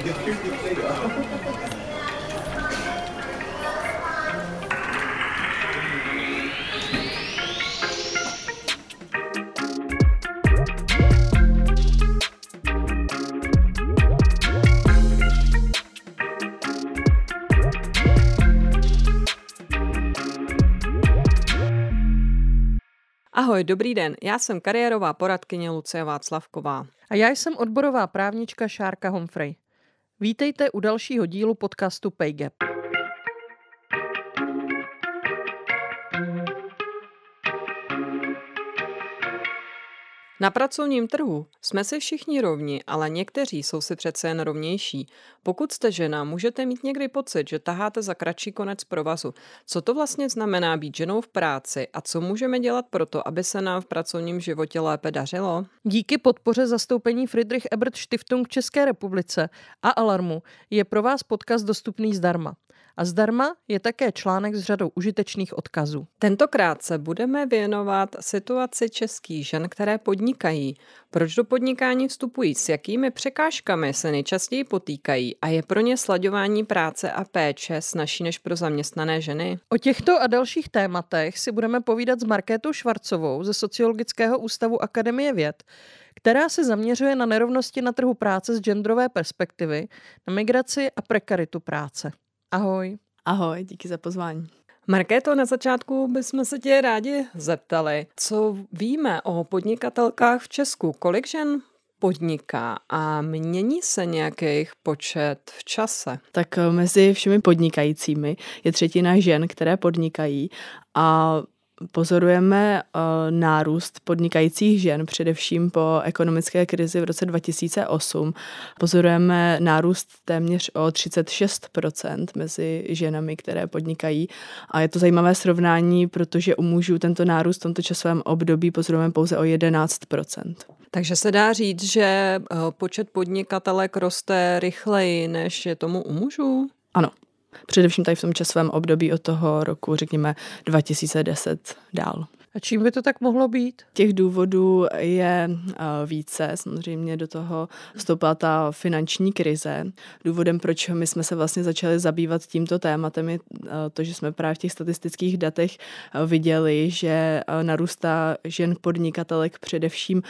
Ahoj, dobrý den, já jsem kariérová poradkyně Lucie Václavková. A já jsem odborová právnička Šárka Homfray. Vítejte u dalšího dílu podcastu Pay Gap. Na pracovním trhu jsme si všichni rovni, ale někteří jsou si přece jen rovnější. Pokud jste žena, můžete mít někdy pocit, že taháte za kratší konec provazu. Co to vlastně znamená být ženou v práci a co můžeme dělat proto, aby se nám v pracovním životě lépe dařilo? Díky podpoře zastoupení Friedrich Ebert Stiftung v České republice a Alarmu je pro vás podcast dostupný zdarma. A zdarma je také článek s řadou užitečných odkazů. Tentokrát se budeme věnovat situaci českých žen, které podnikají. Proč do podnikání vstupují, s jakými překážkami se nejčastěji potýkají a je pro ně slaďování práce a péče snazší než pro zaměstnané ženy? O těchto a dalších tématech si budeme povídat s Markétou Švarcovou ze Sociologického ústavu Akademie věd, která se zaměřuje na nerovnosti na trhu práce z genderové perspektivy, na migraci a prekaritu práce. Ahoj. Ahoj, díky za pozvání. Markéto, na začátku bychom se tě rádi zeptali, co víme o podnikatelkách v Česku, kolik žen podniká a mění se nějaký jejich počet v čase? Tak mezi všemi podnikajícími je 1/3 žen, které podnikají a pozorujeme nárůst podnikajících žen, především po ekonomické krizi v roce 2008. Pozorujeme nárůst téměř o 36% mezi ženami, které podnikají. A je to zajímavé srovnání, protože u mužů tento nárůst v tomto časovém období pozorujeme pouze o 11%. Takže se dá říct, že počet podnikatelek roste rychleji, než je tomu u mužů? Ano. Především tady v tom časovém období od toho roku, řekněme, 2010 dál. A čím by to tak mohlo být? Těch důvodů je více. Samozřejmě do toho vstoupila ta finanční krize. Důvodem, proč my jsme se vlastně začali zabývat tímto tématem, je to, že jsme právě v těch statistických datech viděli, že narůstá žen podnikatelek především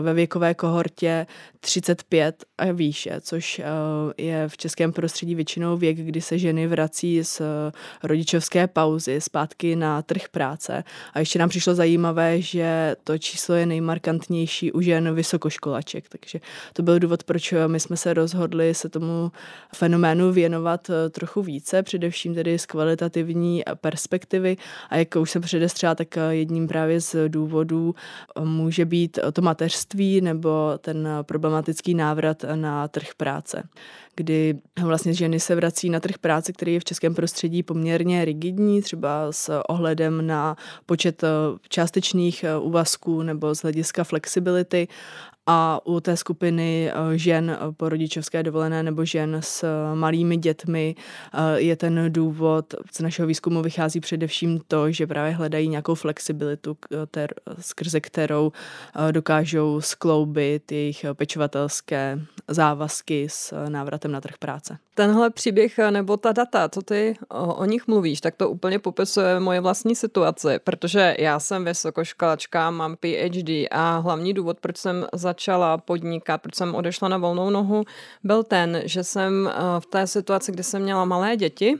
ve věkové kohortě 35 a výše, což je v českém prostředí většinou věk, kdy se ženy vrací z rodičovské pauzy zpátky na trh práce. A ještě nám přišlo zajímavé, že to číslo je nejmarkantnější u žen vysokoškolaček, takže to byl důvod, proč my jsme se rozhodli se tomu fenoménu věnovat trochu více, především tedy z kvalitativní perspektivy a jak už jsem předestřela, tak jedním právě z důvodů může být to mateřství nebo ten problematický návrat na trh práce, kdy vlastně ženy se vrací na trh práce, který je v českém prostředí poměrně rigidní, třeba s ohledem na počet částečných úvazků nebo z hlediska flexibility a u té skupiny žen po rodičovské dovolené nebo žen s malými dětmi je ten důvod, z našeho výzkumu vychází především to, že právě hledají nějakou flexibilitu, skrze kterou dokážou skloubit jejich pečovatelské závazky s návratem na trh práce. Tenhle příběh nebo ta data, co ty o nich mluvíš, tak to úplně popisuje moje vlastní situaci, protože já jsem vysokoškolačka, mám PhD a hlavní důvod, proč jsem začala podnikat, proč jsem odešla na volnou nohu, byl ten, že jsem v té situaci, kdy jsem měla malé děti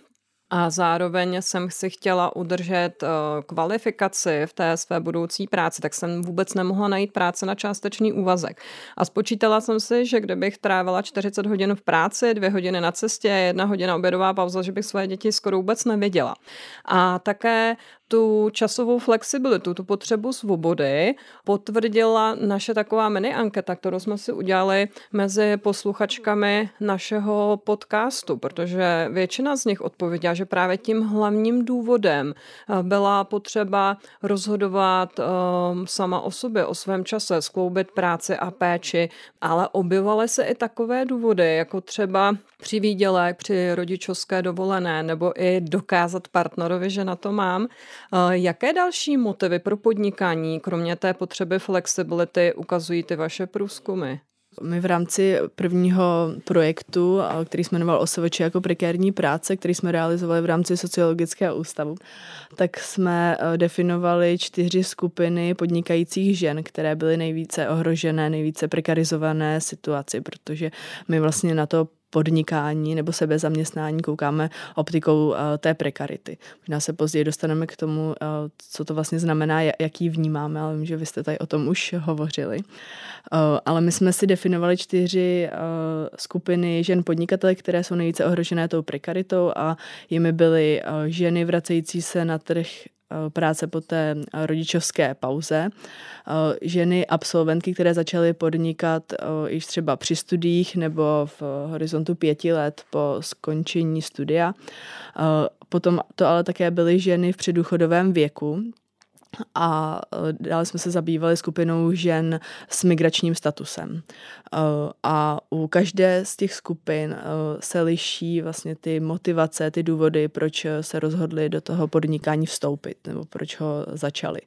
a zároveň jsem si chtěla udržet kvalifikaci v té své budoucí práci, tak jsem vůbec nemohla najít práci na částečný úvazek. A spočítala jsem si, že kdybych trávila 40 hodin v práci, 2 hodiny na cestě, 1 hodina obědová pauza, že bych své děti skoro vůbec neviděla. A také tu časovou flexibilitu, tu potřebu svobody potvrdila naše taková mini-anketa, kterou jsme si udělali mezi posluchačkami našeho podcastu, protože většina z nich odpověděla, že právě tím hlavním důvodem byla potřeba rozhodovat sama o sobě, o svém čase, skloubit práci a péči, ale objevovaly se i takové důvody, jako třeba přivýdělek při rodičovské dovolené nebo i dokázat partnerovi, že na to mám. Jaké další motivy pro podnikání, kromě té potřeby flexibility, ukazují ty vaše průzkumy? My v rámci prvního projektu, který se jmenoval OSVČ jako prekérní práce, který jsme realizovali v rámci Sociologického ústavu, tak jsme definovali 4 skupiny podnikajících žen, které byly nejvíce ohrožené, nejvíce prekarizované situaci, protože my vlastně na to podnikání nebo sebezaměstnání koukáme optikou té prekarity. Možná se později dostaneme k tomu, co to vlastně znamená, jak ji vnímáme, ale vím, že vy jste tady o tom už hovořili. Ale my jsme si definovali 4 skupiny žen podnikatelek, které jsou nejvíce ohrožené tou prekaritou, a jimi byly ženy vracející se na trh práce po té rodičovské pauze, ženy absolventky, které začaly podnikat již třeba při studiích nebo v horizontu 5 let po skončení studia. Potom to ale také byly ženy v předdůchodovém věku, a dále jsme se zabývali skupinou žen s migračním statusem. A u každé z těch skupin se liší vlastně ty motivace, ty důvody, proč se rozhodli do toho podnikání vstoupit nebo proč ho začali.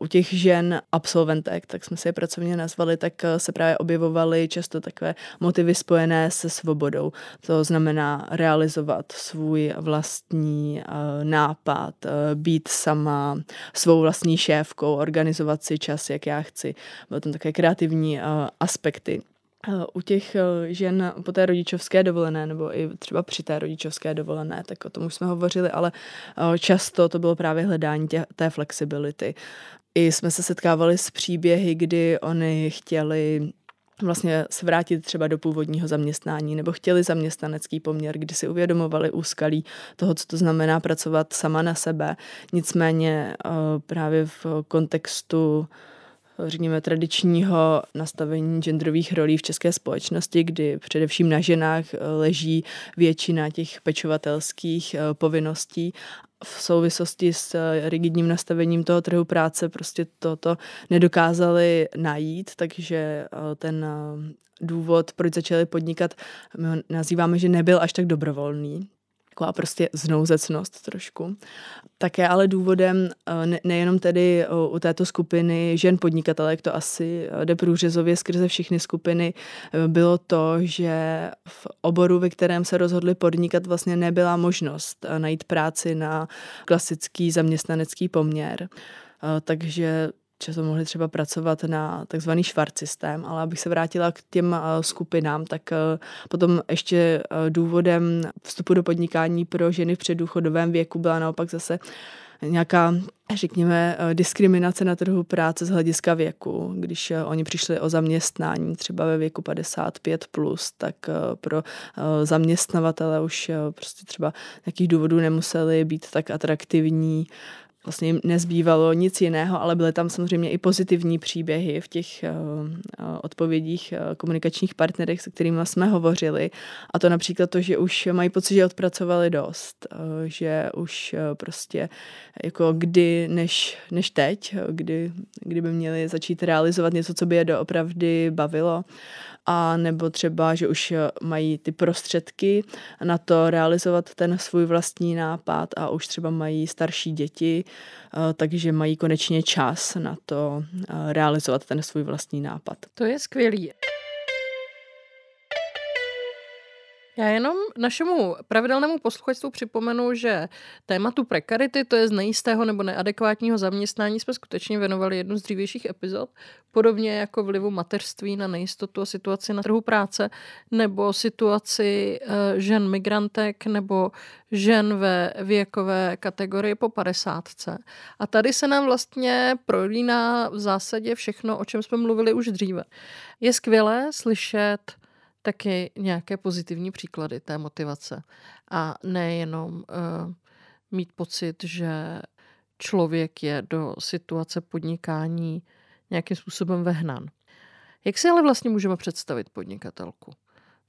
U těch žen absolventek, tak jsme si je pracovně nazvali, tak se právě objevovaly často takové motivy spojené se svobodou. To znamená realizovat svůj vlastní nápad, být sama, svou vlastní šéfkou, organizovat si čas, jak já chci. Byly tam také kreativní aspekty. U těch žen po té rodičovské dovolené nebo i třeba při té rodičovské dovolené, tak o tom už jsme hovořili, ale často to bylo právě hledání té flexibility. I jsme se setkávali s příběhy, kdy oni chtěli vlastně se vrátit třeba do původního zaměstnání nebo chtěli zaměstnanecký poměr, kdy si uvědomovali úskalí toho, co to znamená pracovat sama na sebe. Nicméně právě v kontextu, řekněme, tradičního nastavení genderových rolí v české společnosti, kdy především na ženách leží většina těch pečovatelských povinností, v souvislosti s rigidním nastavením toho trhu práce prostě toto nedokázali najít, takže ten důvod, proč začali podnikat, my ho nazýváme, že nebyl až tak dobrovolný. Taková prostě znouzecnost trošku. Také ale důvodem nejenom tedy u této skupiny žen podnikatelek, to asi jde průřezově skrze všechny skupiny, bylo to, že v oboru, ve kterém se rozhodli podnikat, vlastně nebyla možnost najít práci na klasický zaměstnanecký poměr. Takže často mohli třeba pracovat na takzvaný švart systém, ale abych se vrátila k těm skupinám, tak potom ještě důvodem vstupu do podnikání pro ženy v předdůchodovém věku byla naopak zase nějaká, řekněme, diskriminace na trhu práce z hlediska věku. Když oni přišli o zaměstnání třeba ve věku 55+, tak pro zaměstnavatele už prostě třeba nějakých důvodů nemuseli být tak atraktivní. Vlastně jim nezbývalo nic jiného, ale byly tam samozřejmě i pozitivní příběhy v těch odpovědích komunikačních partnerech, se kterými jsme hovořili. A to například to, že už mají pocit, že odpracovali dost, že už prostě jako kdy než teď, kdyby měli začít realizovat něco, co by je doopravdy bavilo, a nebo třeba, že už mají ty prostředky na to realizovat ten svůj vlastní nápad a už třeba mají starší děti, takže mají konečně čas na to realizovat ten svůj vlastní nápad. To je skvělý. Já jenom našemu pravidelnému posluchačstvu připomenu, že tématu prekarity, to je z nejistého nebo neadekvátního zaměstnání, jsme skutečně věnovali jednu z dřívějších epizod, podobně jako vlivu mateřství na nejistotu a situaci na trhu práce, nebo situaci žen migrantek nebo žen ve věkové kategorii po 50. A tady se nám vlastně prolíná v zásadě všechno, o čem jsme mluvili už dříve. Je skvělé slyšet taky nějaké pozitivní příklady té motivace. A nejenom mít pocit, že člověk je do situace podnikání nějakým způsobem vehnán. Jak si ale vlastně můžeme představit podnikatelku?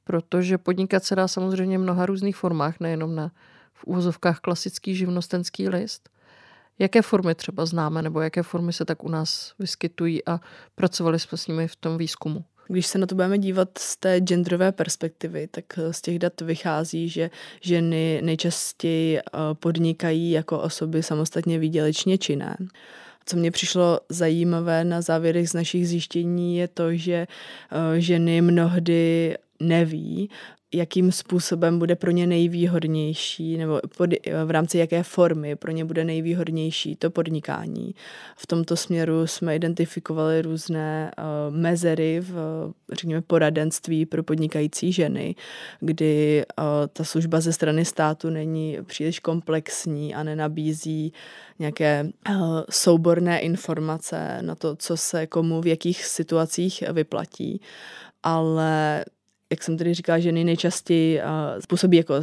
Protože podnikat se dá samozřejmě v mnoha různých formách, nejenom v úvozovkách klasický živnostenský list. Jaké formy třeba známe, nebo jaké formy se tak u nás vyskytují a pracovali jsme s nimi v tom výzkumu? Když se na to budeme dívat z té genderové perspektivy, tak z těch dat vychází, že ženy nejčastěji podnikají jako osoby samostatně výdělečně činné, Co mě přišlo zajímavé na závěrech z našich zjištění je to, že ženy mnohdy neví, jakým způsobem bude pro ně nejvýhodnější nebo v rámci jaké formy pro ně bude nejvýhodnější to podnikání. V tomto směru jsme identifikovali různé mezery v, řekněme, poradenství pro podnikající ženy, kdy ta služba ze strany státu není příliš komplexní a nenabízí nějaké souborné informace na to, co se komu v jakých situacích vyplatí, ale jak jsem tady říkala, ženy nejčastěji působí jako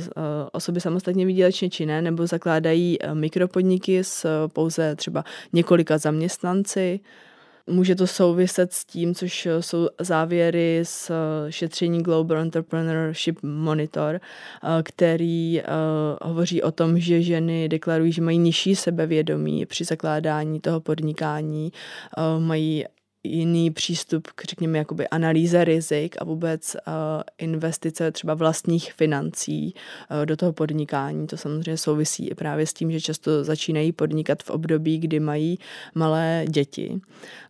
osoby samostatně výdělečně činné nebo zakládají mikropodniky s pouze třeba několika zaměstnanci. Může to souviset s tím, což jsou závěry z šetření Global Entrepreneurship Monitor, který hovoří o tom, že ženy deklarují, že mají nižší sebevědomí při zakládání toho podnikání, mají jiný přístup k, řekněme, jakoby analýze rizik a vůbec investice třeba vlastních financí do toho podnikání. To samozřejmě souvisí i právě s tím, že často začínají podnikat v období, kdy mají malé děti.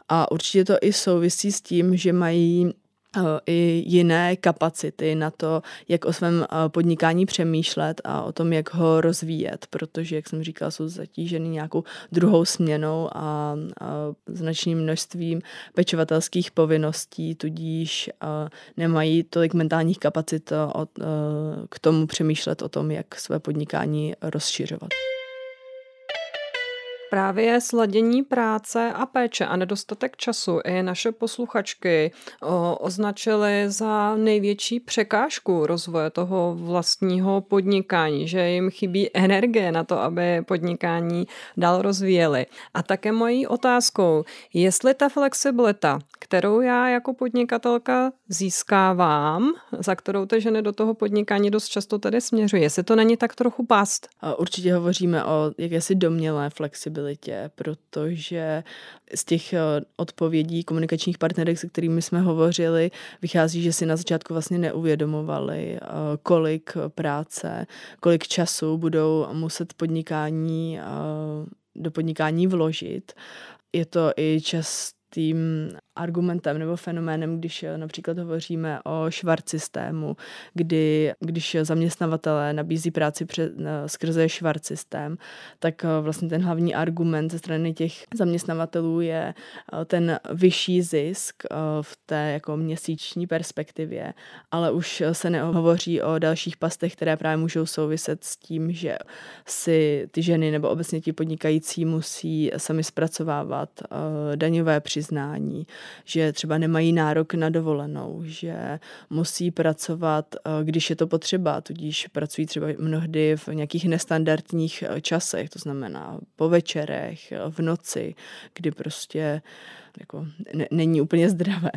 A určitě to i souvisí s tím, že mají i jiné kapacity na to, jak o svém podnikání přemýšlet a o tom, jak ho rozvíjet, protože, jak jsem říkala, jsou zatíženy nějakou druhou směnou a značným množstvím pečovatelských povinností, tudíž nemají tolik mentálních kapacit k tomu přemýšlet o tom, jak své podnikání rozšiřovat. Právě sladění práce a péče a nedostatek času i naše posluchačky označily za největší překážku rozvoje toho vlastního podnikání, že jim chybí energie na to, aby podnikání dál rozvíjeli. A také mojí otázkou, jestli ta flexibilita, kterou já jako podnikatelka získávám, za kterou ty ženy do toho podnikání dost často tedy směřují, jestli to není tak trochu past. Určitě hovoříme o jakési domnělé flexibilitě, protože z těch odpovědí komunikačních partnerů, se kterými jsme hovořili, vychází, že si na začátku vlastně neuvědomovali, kolik práce, kolik času budou muset do podnikání vložit. Je to i častým argumentem nebo fenoménem, když například hovoříme o švart systému, když zaměstnavatelé nabízí práci skrze švart systém, tak vlastně ten hlavní argument ze strany těch zaměstnavatelů je ten vyšší zisk v té jako měsíční perspektivě, ale už se nehovoří o dalších pastech, které právě můžou souviset s tím, že si ty ženy nebo obecně ti podnikající musí sami zpracovávat daňové přiznání, že třeba nemají nárok na dovolenou, že musí pracovat, když je to potřeba, tudíž pracují třeba mnohdy v nějakých nestandardních časech, to znamená po večerech, v noci, kdy prostě jako není úplně zdravé.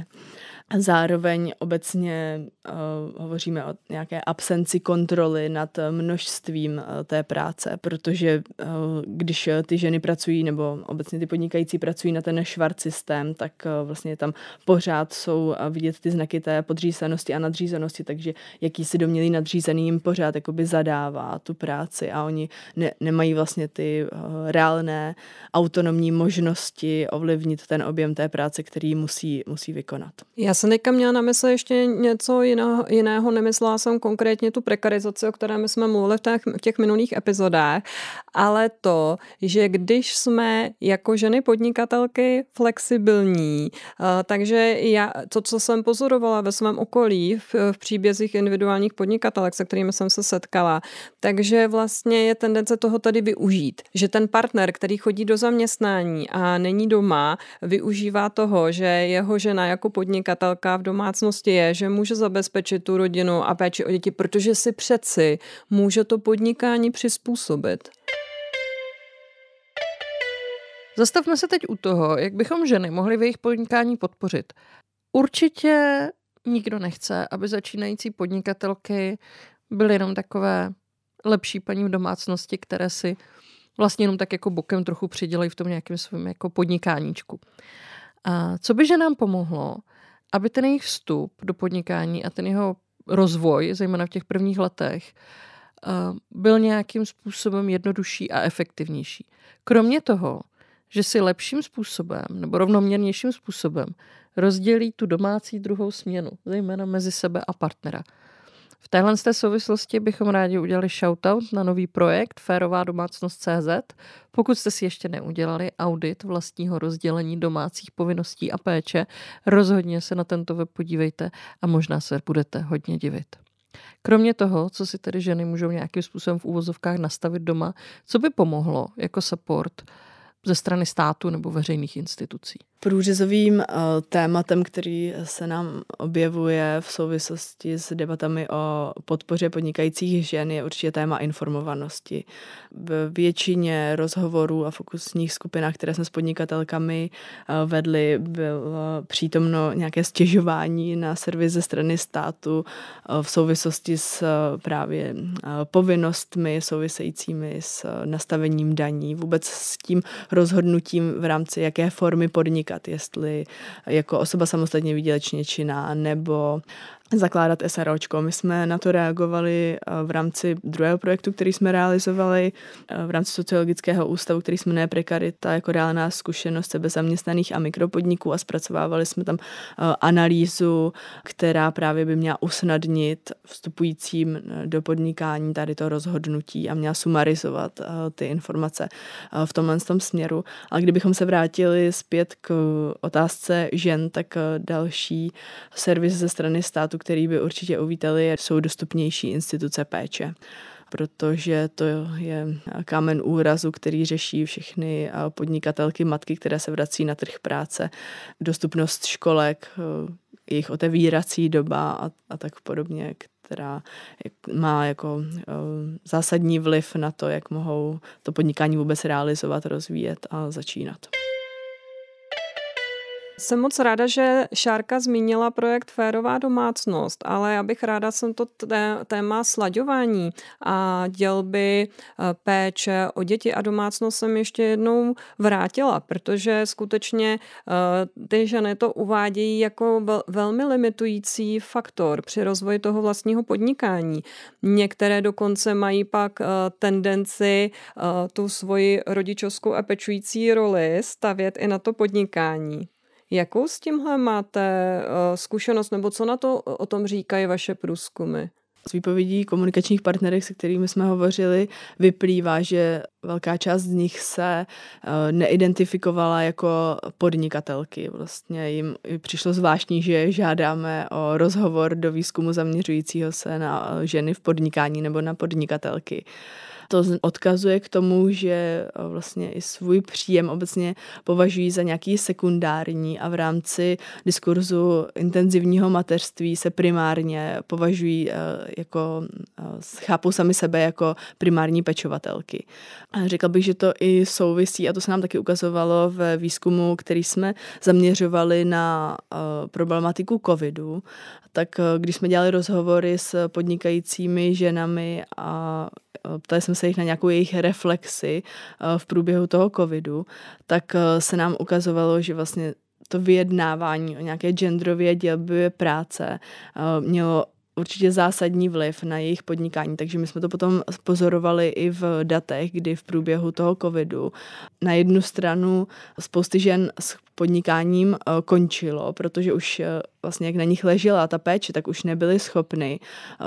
Zároveň obecně hovoříme o nějaké absenci kontroly nad množstvím té práce, protože když ty ženy pracují nebo obecně ty podnikající pracují na ten švart systém, tak vlastně tam pořád jsou vidět ty znaky té podřízenosti a nadřízenosti, takže jakýsi domělý nadřízený jim pořád jakoby zadává tu práci a oni nemají vlastně ty reálné autonomní možnosti ovlivnit ten objem té práce, který musí vykonat. Já jsem teďka měla na mysli ještě něco jiného, nemyslela jsem konkrétně tu prekarizaci, o které my jsme mluvili v těch minulých epizodách, ale to, že když jsme jako ženy podnikatelky flexibilní, takže to, co jsem pozorovala ve svém okolí v příbězích individuálních podnikatelek, se kterými jsem se setkala, takže vlastně je tendence toho tady využít, že ten partner, který chodí do zaměstnání a není doma, využívá toho, že jeho žena jako podnikatelka v domácnosti je, že může zabezpečit tu rodinu a péči o děti, protože si přeci může to podnikání přizpůsobit. Zastavme se teď u toho, jak bychom ženy mohli v jejich podnikání podpořit. Určitě nikdo nechce, aby začínající podnikatelky byly jenom takové lepší paní v domácnosti, které si vlastně jenom tak jako bokem trochu přidělají v tom nějakém svém jako podnikáníčku. A co by ženám pomohlo, aby ten jejich vstup do podnikání a ten jeho rozvoj, zejména v těch prvních letech, byl nějakým způsobem jednodušší a efektivnější? Kromě toho, že si lepším způsobem nebo rovnoměrnějším způsobem rozdělí tu domácí druhou směnu, zejména mezi sebe a partnera. V téhle souvislosti bychom rádi udělali shoutout na nový projekt Férová domácnost.cz. Pokud jste si ještě neudělali audit vlastního rozdělení domácích povinností a péče, rozhodně se na tento web podívejte a možná se budete hodně divit. Kromě toho, co si tedy ženy můžou nějakým způsobem v úvozovkách nastavit doma, co by pomohlo jako support ze strany státu nebo veřejných institucí? Průřezovým tématem, který se nám objevuje v souvislosti s debatami o podpoře podnikajících žen, je určitě téma informovanosti. V většině rozhovorů a fokusních skupinách, které jsme s podnikatelkami vedli, bylo přítomno nějaké stěžování na servis ze strany státu v souvislosti s právě povinnostmi souvisejícími s nastavením daní, vůbec s tím rozhodnutím v rámci jaké formy podnikat, jestli jako osoba samostatně výdělečně činná nebo zakládat SROčko. My jsme na to reagovali v rámci druhého projektu, který jsme realizovali v rámci Sociologického ústavu, který se jmenuje Prekarita jako reálná zkušenost sebezaměstnaných a mikropodniků, a zpracovávali jsme tam analýzu, která právě by měla usnadnit vstupujícím do podnikání tady to rozhodnutí a měla sumarizovat ty informace v tomhle směru. A kdybychom se vrátili zpět k otázce žen, tak další servis ze strany státu, který by určitě uvítali, jsou dostupnější instituce péče, protože to je kámen úrazu, který řeší všechny podnikatelky, matky, které se vrací na trh práce, dostupnost školek, jejich otevírací doba a tak podobně, která má jako zásadní vliv na to, jak mohou to podnikání vůbec realizovat, rozvíjet a začínat. Jsem moc ráda, že Šárka zmínila projekt Férová domácnost, ale já bych ráda jsem to téma slaďování a dělby péče o děti a domácnost jsem ještě jednou vrátila, protože skutečně ty ženy to uvádějí jako velmi limitující faktor při rozvoji toho vlastního podnikání. Některé dokonce mají pak tendenci tu svoji rodičovskou a pečující roli stavět i na to podnikání. Jakou s tímhle máte zkušenost, nebo co na to o tom říkají vaše průzkumy? Z výpovědí komunikačních partnerek, se kterými jsme hovořili, vyplývá, že velká část z nich se neidentifikovala jako podnikatelky. Vlastně jim přišlo zvláštní, že žádáme o rozhovor do výzkumu zaměřujícího se na ženy v podnikání nebo na podnikatelky. To odkazuje k tomu, že vlastně i svůj příjem obecně považují za nějaký sekundární a v rámci diskurzu intenzivního mateřství se primárně považují jako, chápou sami sebe jako primární pečovatelky. Řekla bych, že to i souvisí, a to se nám taky ukazovalo ve výzkumu, který jsme zaměřovali na problematiku covidu, tak když jsme dělali rozhovory s podnikajícími ženami a ptali jsme se jich na nějakou jejich reflexi v průběhu toho covidu, tak se nám ukazovalo, že vlastně to vyjednávání o nějaké genderové dělbě práce mělo určitě zásadní vliv na jejich podnikání, takže my jsme to potom pozorovali i v datech, kdy v průběhu toho covidu na jednu stranu spousty žen s podnikáním končilo, protože už vlastně jak na nich ležela ta péče, tak už nebyly schopny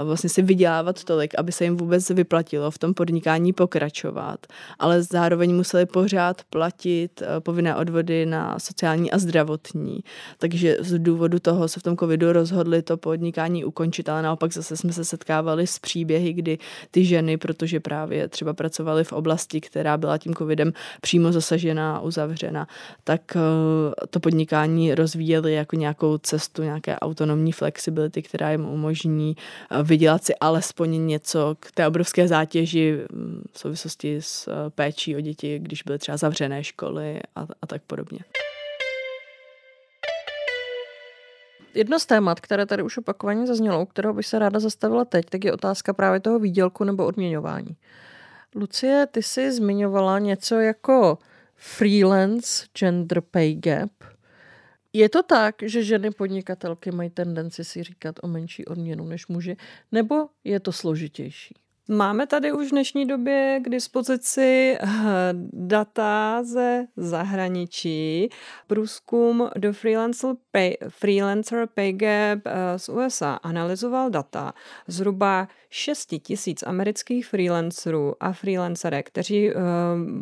vlastně si vydělávat tolik, aby se jim vůbec vyplatilo v tom podnikání pokračovat, ale zároveň museli pořád platit povinné odvody na sociální a zdravotní, takže z důvodu toho se v tom covidu rozhodli to podnikání ukončit, ale naopak zase jsme se setkávali s příběhy, kdy ty ženy, protože právě třeba pracovaly v oblasti, která byla tím covidem přímo zasažena, uzavřena, tak to podnikání rozvíjeli jako nějakou cestu, nějaké autonomní flexibility, která jim umožní vydělat si alespoň něco k té obrovské zátěži v souvislosti s péčí o děti, když byly třeba zavřené školy a tak podobně. Jedno z témat, které tady už opakovaně zaznělo, u kterého bych se ráda zastavila teď, tak je otázka právě toho výdělku nebo odměňování. Lucie, ty jsi zmiňovala něco jako freelance gender pay gap. Je to tak, že ženy podnikatelky mají tendenci si říkat o menší odměnu než muži, nebo je to složitější? Máme tady už v dnešní době k dispozici data ze zahraničí. Průzkum The Freelancer Pay Gap z USA analyzoval data zhruba 6 000 amerických freelancerů a freelancerek, kteří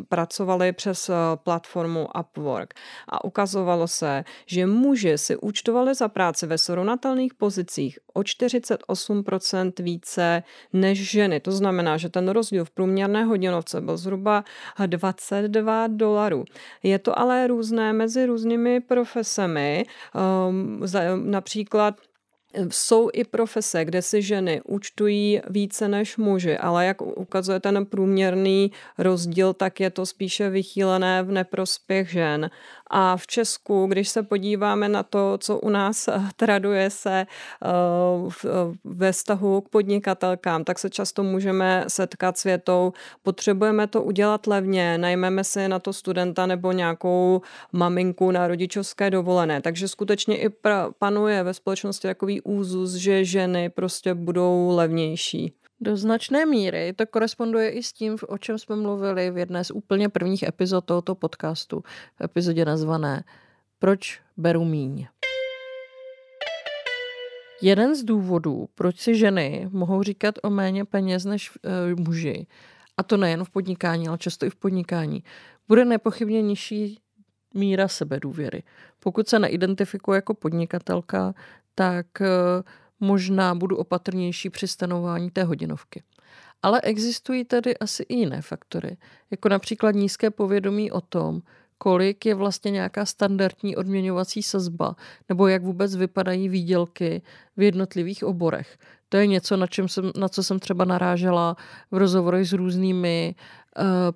pracovali přes platformu Upwork. A ukazovalo se, že muži si účtovali za práci ve srovnatelných pozicích o 48% více než ženy. To znamená, že ten rozdíl v průměrné hodinovce byl zhruba $22. Je to ale různé mezi různými profesemi, například jsou i profese, kde si ženy účtují více než muži, ale jak ukazuje ten průměrný rozdíl, tak je to spíše vychýlené v neprospěch žen. A v Česku, když se podíváme na to, co u nás traduje se ve vztahu k podnikatelkám, tak se často můžeme setkat s větou, potřebujeme to udělat levně, najmeme si na to studenta nebo nějakou maminku na rodičovské dovolené. Takže skutečně i panuje ve společnosti takový úzus, že ženy prostě budou levnější. Do značné míry to koresponduje i s tím, o čem jsme mluvili v jedné z úplně prvních epizod tohoto podcastu, v epizodě nazvané Proč beru míň? Jeden z důvodů, proč si ženy mohou říkat o méně peněz než muži, a to nejen v podnikání, ale často i v podnikání, bude nepochybně nižší míra sebedůvěry. Pokud se neidentifikuje jako podnikatelka, tak možná budu opatrnější při stanování té hodinovky. Ale existují tady asi i jiné faktory, jako například nízké povědomí o tom, kolik je vlastně nějaká standardní odměňovací sazba, nebo jak vůbec vypadají výdělky v jednotlivých oborech. To je něco, na co jsem třeba narážela v rozhovorech s různými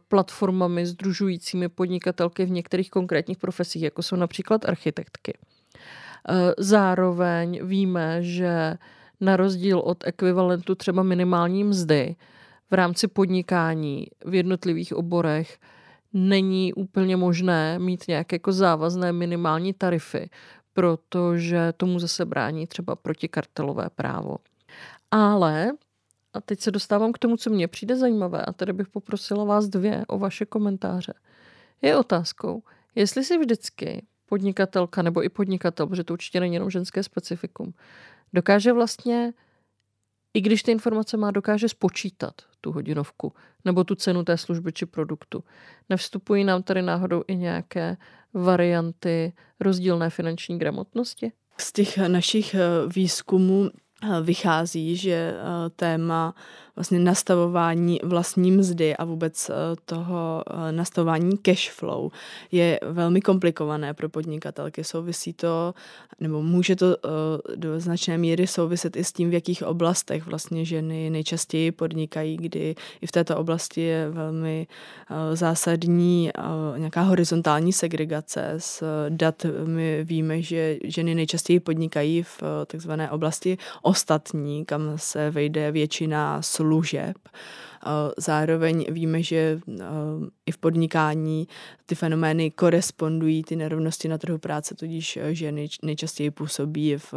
platformami sdružujícími podnikatelky v některých konkrétních profesích, jako jsou například architektky. Zároveň víme, že na rozdíl od ekvivalentu třeba minimální mzdy v rámci podnikání v jednotlivých oborech není úplně možné mít nějaké jako závazné minimální tarify, protože tomu zase brání třeba protikartelové právo. Ale, a teď se dostávám k tomu, co mně přijde zajímavé, a tady bych poprosila vás dvě o vaše komentáře, je otázkou, jestli si vždycky podnikatelka nebo i podnikatel, protože to určitě není jenom ženské specifikum, dokáže vlastně, i když ty informace má, dokáže spočítat tu hodinovku nebo tu cenu té služby či produktu. Nevstupují nám tady náhodou i nějaké varianty rozdílné finanční gramotnosti? Z těch našich výzkumů vychází, že téma vlastně nastavování vlastní mzdy a vůbec toho nastavování cash flow je velmi komplikované pro podnikatelky. Souvisí to, nebo může to do značné míry souviset i s tím, v jakých oblastech vlastně ženy nejčastěji podnikají, kdy i v této oblasti je velmi zásadní nějaká horizontální segregace. S dat my víme, že ženy nejčastěji podnikají v takzvané oblasti ostatní, kam se vejde většina služeb. Zároveň víme, že i v podnikání ty fenomény korespondují, ty nerovnosti na trhu práce, tudíž ženy nejčastěji působí v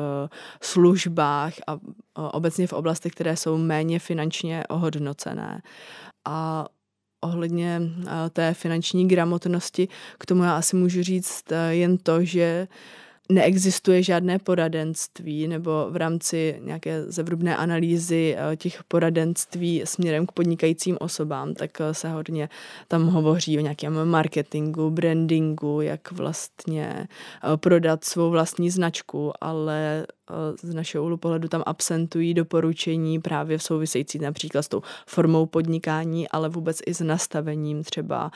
službách a obecně v oblastech, které jsou méně finančně ohodnocené. A ohledně té finanční gramotnosti, k tomu já asi můžu říct jen to, že neexistuje žádné poradenství nebo v rámci nějaké zevrubné analýzy těch poradenství směrem k podnikajícím osobám, tak se hodně tam hovoří o nějakém marketingu, brandingu, jak vlastně prodat svou vlastní značku, ale z našeho úhlu pohledu tam absentují doporučení právě v související například s tou formou podnikání, ale vůbec i s nastavením třeba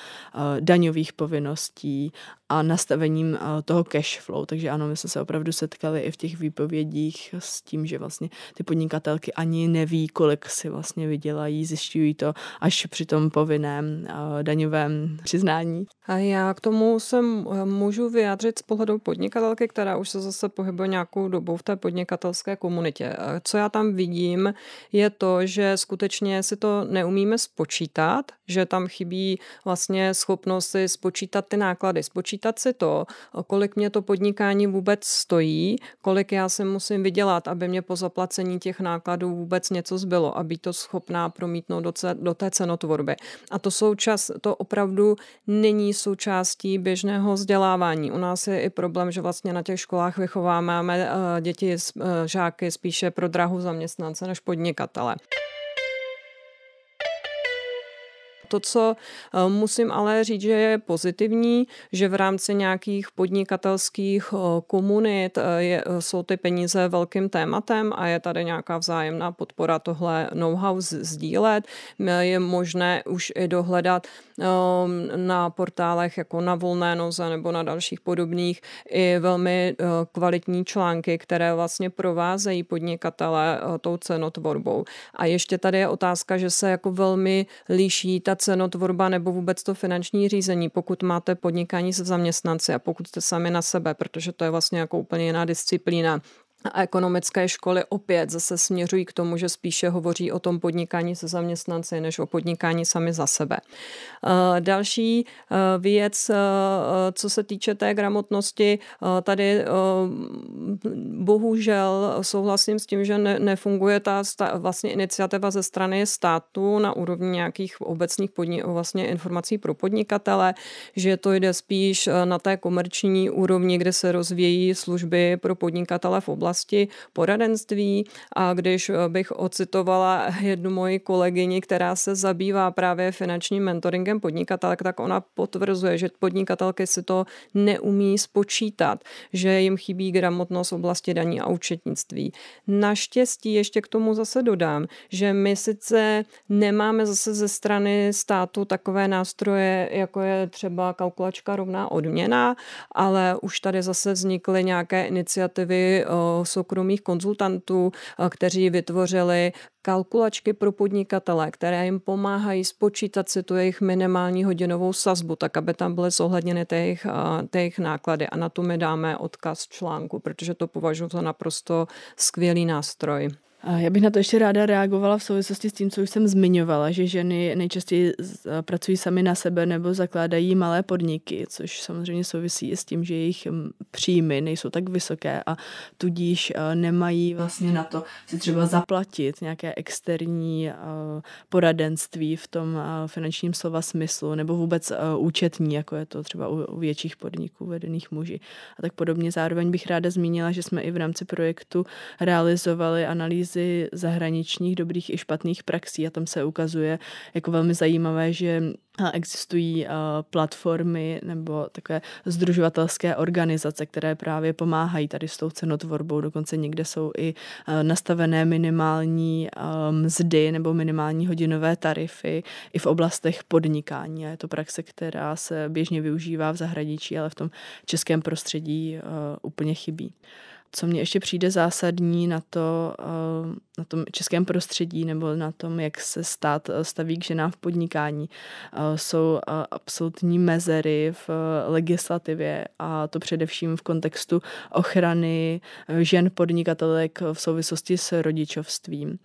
daňových povinností a nastavením toho cash flow. Takže ano, my jsme se opravdu setkali i v těch výpovědích s tím, že vlastně ty podnikatelky ani neví, kolik si vlastně vydělají, zjišťují to až při tom povinném daňovém přiznání. A já k tomu se můžu vyjádřit z pohledu podnikatelky, která už se zase pohybuje nějakou dobou v té podnikatelské komunitě. Co já tam vidím, je to, že skutečně si to neumíme spočítat, že tam chybí vlastně schopnost si spočítat ty náklady, spočítat si to, kolik mě to podnikání vůbec stojí, kolik já si musím vydělat, aby mě po zaplacení těch nákladů vůbec něco zbylo a být to schopná promítnout do té cenotvorby. A to opravdu není součástí běžného vzdělávání. U nás je i problém, že vlastně na těch školách vychováváme děti, žáky spíše pro drahu zaměstnance než podnikatele. To, co musím ale říct, že je pozitivní, že v rámci nějakých podnikatelských komunit jsou ty peníze velkým tématem a je tady nějaká vzájemná podpora tohle know-how sdílet. Je možné už i dohledat na portálech jako na Volné noze nebo na dalších podobných i velmi kvalitní články, které vlastně provázejí podnikatele tou cenotvorbou. A ještě tady je otázka, že se jako velmi liší ta cenotvorba nebo vůbec to finanční řízení, pokud máte podnikání se zaměstnanci a pokud jste sami na sebe, protože to je vlastně jako úplně jiná disciplína. A ekonomické školy opět zase směřují k tomu, že spíše hovoří o tom podnikání se zaměstnanci, než o podnikání sami za sebe. Další věc, co se týče té gramotnosti, tady bohužel souhlasím s tím, že nefunguje ta vlastně iniciativa ze strany státu na úrovni nějakých obecných vlastně informací pro podnikatele, že to jde spíš na té komerční úrovni, kde se rozvíjí služby pro podnikatele v oblasti poradenství. A když bych ocitovala jednu moji kolegyni, která se zabývá právě finančním mentoringem podnikatelek, tak ona potvrzuje, že podnikatelky si to neumí spočítat, že jim chybí gramotnost v oblasti daní a účetnictví. Naštěstí ještě k tomu zase dodám, že my sice nemáme zase ze strany státu takové nástroje, jako je třeba kalkulačka rovná odměna, ale už tady zase vznikly nějaké iniciativy soukromých konzultantů, kteří vytvořili kalkulačky pro podnikatele, které jim pomáhají spočítat si tu jejich minimální hodinovou sazbu, tak aby tam byly zohledněny ty jejich náklady. A na to my dáme odkaz článku, protože to považuji za naprosto skvělý nástroj. Já bych na to ještě ráda reagovala v souvislosti s tím, co už jsem zmiňovala, že ženy nejčastěji pracují sami na sebe nebo zakládají malé podniky, což samozřejmě souvisí i s tím, že jejich příjmy nejsou tak vysoké a tudíž nemají vlastně na to si třeba zaplatit nějaké externí poradenství v tom finančním slova smyslu nebo vůbec účetní, jako je to třeba u větších podniků vedených muži. A tak podobně zároveň bych ráda zmínila, že jsme i v rámci projektu realizovali analýzy zahraničních dobrých i špatných praxí a tam se ukazuje jako velmi zajímavé, že existují platformy nebo takové sdružovatelské organizace, které právě pomáhají tady s tou cenotvorbou. Dokonce někde jsou i nastavené minimální mzdy nebo minimální hodinové tarify i v oblastech podnikání. A je to praxe, která se běžně využívá v zahraničí, ale v tom českém prostředí úplně chybí. Co mně ještě přijde zásadní na tom českém prostředí nebo na tom, jak se stát staví k ženám v podnikání, jsou absolutní mezery v legislativě a to především v kontextu ochrany žen podnikatelek v souvislosti s rodičovstvím.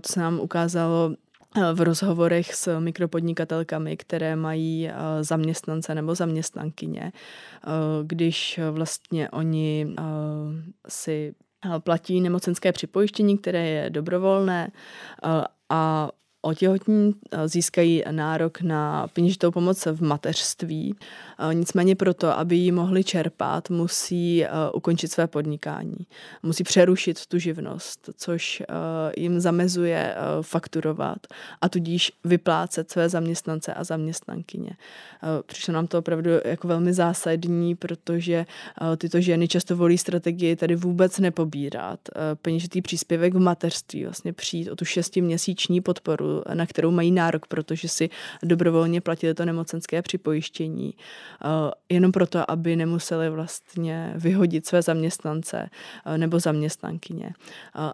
To se nám ukázalo v rozhovorech s mikropodnikatelkami, které mají zaměstnance nebo zaměstnankyně, když vlastně oni si platí nemocenské připojištění, které je dobrovolné a otěhotní získají nárok na peněžitou pomoc v mateřství. Nicméně proto, aby ji mohli čerpat, musí ukončit své podnikání. Musí přerušit tu živnost, což jim zamezuje fakturovat a tudíž vyplácet své zaměstnance a zaměstnankyně. Přišlo nám to opravdu jako velmi zásadní, protože tyto ženy často volí strategii tady vůbec nepobírat. Peněžitý příspěvek v mateřství, vlastně přijít o tu 6měsíční podporu, na kterou mají nárok, protože si dobrovolně platili to nemocenské připojištění. Jenom proto, aby nemuseli vlastně vyhodit své zaměstnance nebo zaměstnankyně.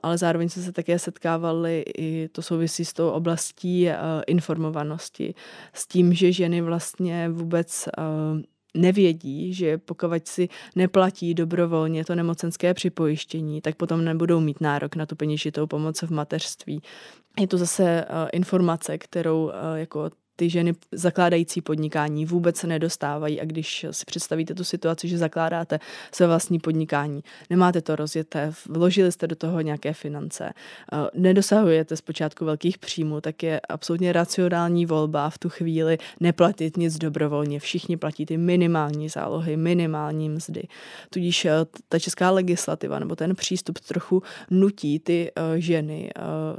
Ale zároveň jsme se také setkávali, i to souvisí s tou oblastí informovanosti, s tím, že ženy vlastně vůbec nevědí, že pokud si neplatí dobrovolně to nemocenské připojištění, tak potom nebudou mít nárok na tu peněžitou pomoc v mateřství. Je to zase informace, kterou jako ty ženy zakládající podnikání vůbec se nedostávají, a když si představíte tu situaci, že zakládáte své vlastní podnikání, nemáte to rozjeté, vložili jste do toho nějaké finance, nedosahujete zpočátku velkých příjmů, tak je absolutně racionální volba v tu chvíli neplatit nic dobrovolně. Všichni platí ty minimální zálohy, minimální mzdy. Tudíž ta česká legislativa nebo ten přístup trochu nutí ty ženy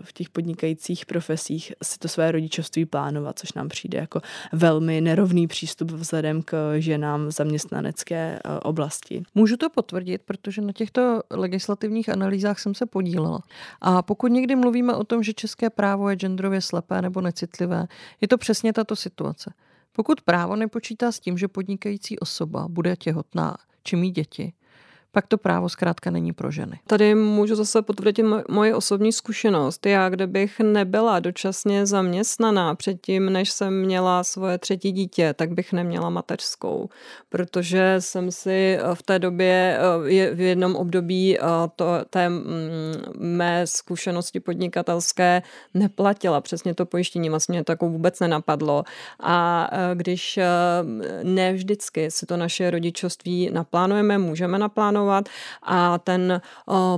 v těch podnikajících profesích si to své rodičovství plánovat, což nám přijde jako velmi nerovný přístup vzhledem k ženám v zaměstnanecké oblasti. Můžu to potvrdit, protože na těchto legislativních analýzách jsem se podílela. A pokud někdy mluvíme o tom, že české právo je genderově slepé nebo necitlivé, je to přesně tato situace. Pokud právo nepočítá s tím, že podnikající osoba bude těhotná či mít děti, pak to právo zkrátka není pro ženy. Tady můžu zase potvrdit moji osobní zkušenost. Já, kdybych nebyla dočasně zaměstnaná předtím, než jsem měla svoje třetí dítě, tak bych neměla mateřskou, protože jsem si v té době, v jednom období té mé zkušenosti podnikatelské neplatila přesně to pojištění. Vlastně to jako vůbec nenapadlo. A když ne vždycky si to naše rodičovství naplánujeme, můžeme naplánovat, a ten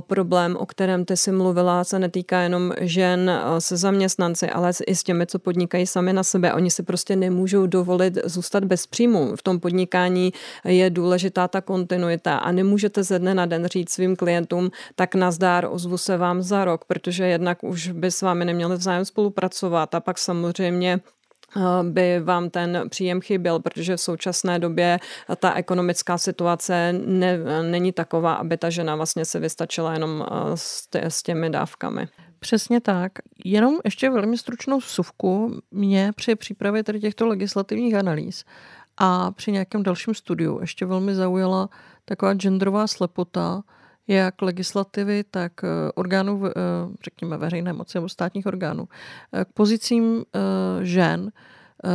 problém, o kterém ty jsi mluvila, se netýká jenom žen se zaměstnanci, ale i s těmi, co podnikají sami na sebe. Oni si prostě nemůžou dovolit zůstat bez příjmu. V tom podnikání je důležitá ta kontinuita a nemůžete ze dne na den říct svým klientům, tak nazdar, ozvu se vám za rok, protože jednak už by s vámi neměli vzájem spolupracovat a pak samozřejmě by vám ten příjem chyběl, protože v současné době ta ekonomická situace není taková, aby ta žena vlastně se vystačila jenom s těmi dávkami. Přesně tak. Jenom ještě velmi stručnou vsuvku mě při přípravě tady těchto legislativních analýz a při nějakém dalším studiu ještě velmi zaujala taková genderová slepota, jak legislativy, tak orgánů, řekněme, veřejné moci nebo státních orgánů, k pozicím žen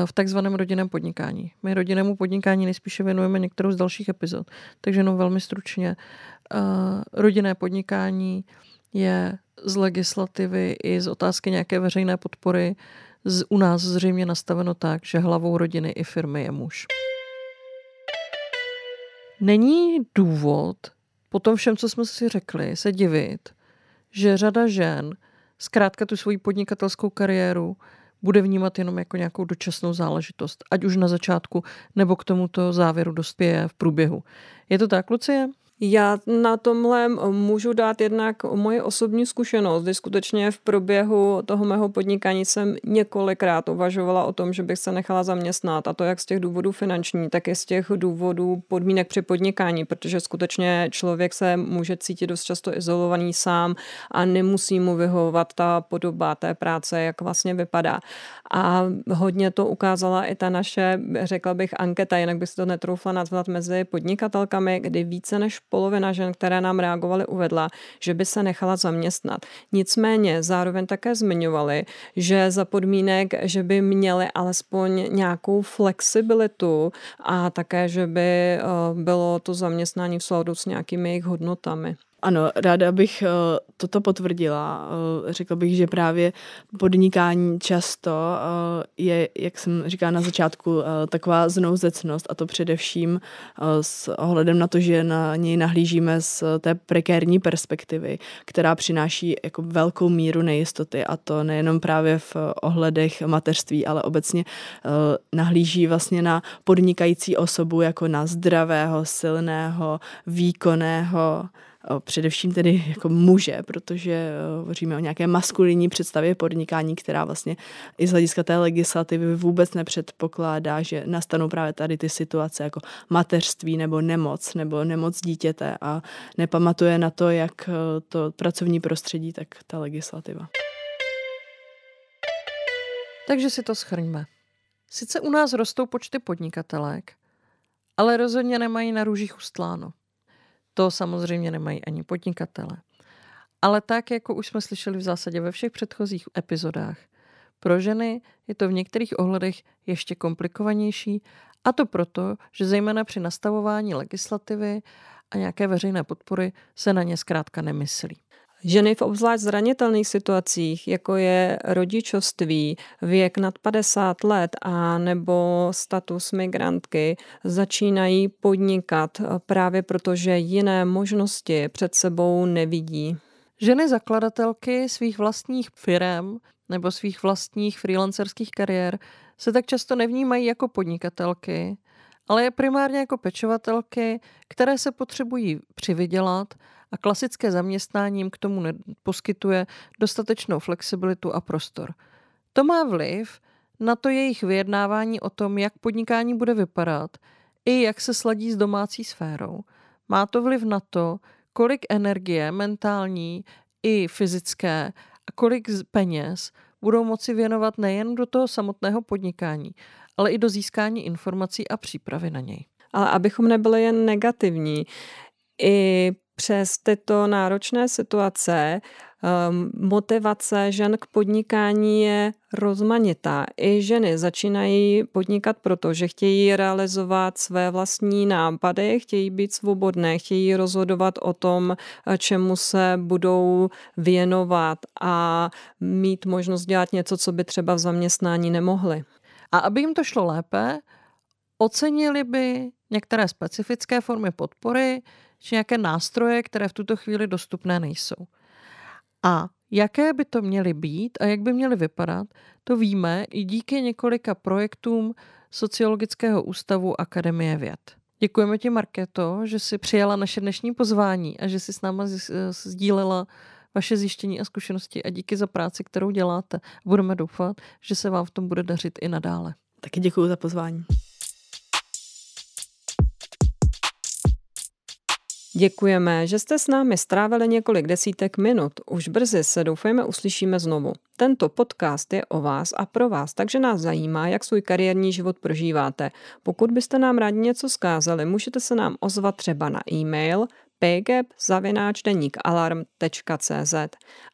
v takzvaném rodinném podnikání. My rodinnému podnikání nejspíše věnujeme některou z dalších epizod, takže jenom velmi stručně. Rodinné podnikání je z legislativy i z otázky nějaké veřejné podpory u nás zřejmě nastaveno tak, že hlavou rodiny i firmy je muž. Není důvod po tom všem, co jsme si řekli, se divit, že řada žen zkrátka tu svoji podnikatelskou kariéru bude vnímat jenom jako nějakou dočasnou záležitost, ať už na začátku, nebo k tomuto závěru dospěje v průběhu. Je to tak, Lucie? Já na tomhle můžu dát jednak moje osobní zkušenost, kdy skutečně v průběhu toho mého podnikání jsem několikrát uvažovala o tom, že bych se nechala zaměstnat, a to jak z těch důvodů finanční, tak i z těch důvodů podmínek při podnikání, protože skutečně člověk se může cítit dost často izolovaný sám a nemusí mu vyhovovat ta podoba té práce, jak vlastně vypadá. A hodně to ukázala i ta naše, řekla bych, anketa, jinak bych si to netroufla nazvat, mezi podnikatelkami, kdy více než polovina žen, které nám reagovaly, uvedla, že by se nechala zaměstnat. Nicméně zároveň také zmiňovali, že za podmínek, že by měly alespoň nějakou flexibilitu a také, že by bylo to zaměstnání v souladu s nějakými jejich hodnotami. Ano, ráda bych toto potvrdila. Řekla bych, že právě podnikání často je, jak jsem říkala na začátku, taková znouzecnost, a to především s ohledem na to, že na něj nahlížíme z té prekérní perspektivy, která přináší jako velkou míru nejistoty, a to nejenom právě v ohledech mateřství, ale obecně nahlíží vlastně na podnikající osobu jako na zdravého, silného, výkonného, především tedy jako muže, protože hovoříme o nějaké maskulinní představě podnikání, která vlastně i z hlediska té legislativy vůbec nepředpokládá, že nastanou právě tady ty situace jako mateřství nebo nemoc dítěte, a nepamatuje na to, jak to pracovní prostředí, tak ta legislativa. Takže si to shrňme. Sice u nás rostou počty podnikatelek, ale rozhodně nemají na růžích ustláno. To samozřejmě nemají ani podnikatele. Ale tak, jako už jsme slyšeli v zásadě ve všech předchozích epizodách, Pro ženy je to v některých ohledech ještě komplikovanější, a to proto, že zejména při nastavování legislativy a nějaké veřejné podpory se na ně zkrátka nemyslí. Ženy v obzvlášť zranitelných situacích, jako je rodičovství, věk nad 50 let a nebo status migrantky, začínají podnikat právě proto, že jiné možnosti před sebou nevidí. Ženy zakladatelky svých vlastních firem nebo svých vlastních freelancerských kariér se tak často nevnímají jako podnikatelky, ale je primárně jako pečovatelky, které se potřebují přivydělat a klasické zaměstnání jim k tomu neposkytuje dostatečnou flexibilitu a prostor. To má vliv na to jejich vyjednávání o tom, jak podnikání bude vypadat i jak se sladí s domácí sférou. Má to vliv na to, kolik energie mentální i fyzické a kolik peněz budou moci věnovat nejen do toho samotného podnikání, ale i do získání informací a přípravy na něj. Ale abychom nebyli jen negativní, i přes tyto náročné situace motivace žen k podnikání je rozmanitá. I ženy začínají podnikat proto, že chtějí realizovat své vlastní nápady, chtějí být svobodné, chtějí rozhodovat o tom, čemu se budou věnovat a mít možnost dělat něco, co by třeba v zaměstnání nemohly. A aby jim to šlo lépe, ocenili by některé specifické formy podpory či nějaké nástroje, které v tuto chvíli dostupné nejsou. A jaké by to měly být a jak by měly vypadat, to víme i díky několika projektům Sociologického ústavu Akademie věd. Děkujeme ti, Markéto, že jsi přijala naše dnešní pozvání a že jsi s náma sdílela vaše zjištění a zkušenosti a díky za práci, kterou děláte. Budeme doufat, že se vám v tom bude dařit i nadále. Taky děkuji za pozvání. Děkujeme, že jste s námi strávili několik desítek minut. Už brzy se doufejme uslyšíme znovu. Tento podcast je o vás a pro vás, takže nás zajímá, jak svůj kariérní život prožíváte. Pokud byste nám rádi něco zkázali, můžete se nám ozvat třeba na e-mail paygap@denikaalarm.cz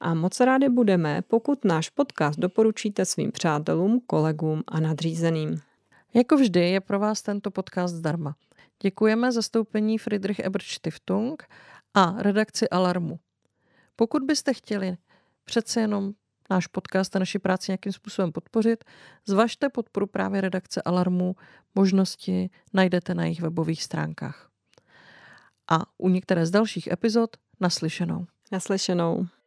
a moc rádi budeme, pokud náš podcast doporučíte svým přátelům, kolegům a nadřízeným. Jako vždy je pro vás tento podcast zdarma. Děkujeme zastoupení Friedrich Ebert Stiftung a redakci Alarmu. Pokud byste chtěli přece jenom náš podcast a naši práci nějakým způsobem podpořit, zvažte podporu právě redakce Alarmu. Možnosti najdete na jejich webových stránkách. A u některé z dalších epizod naslyšenou.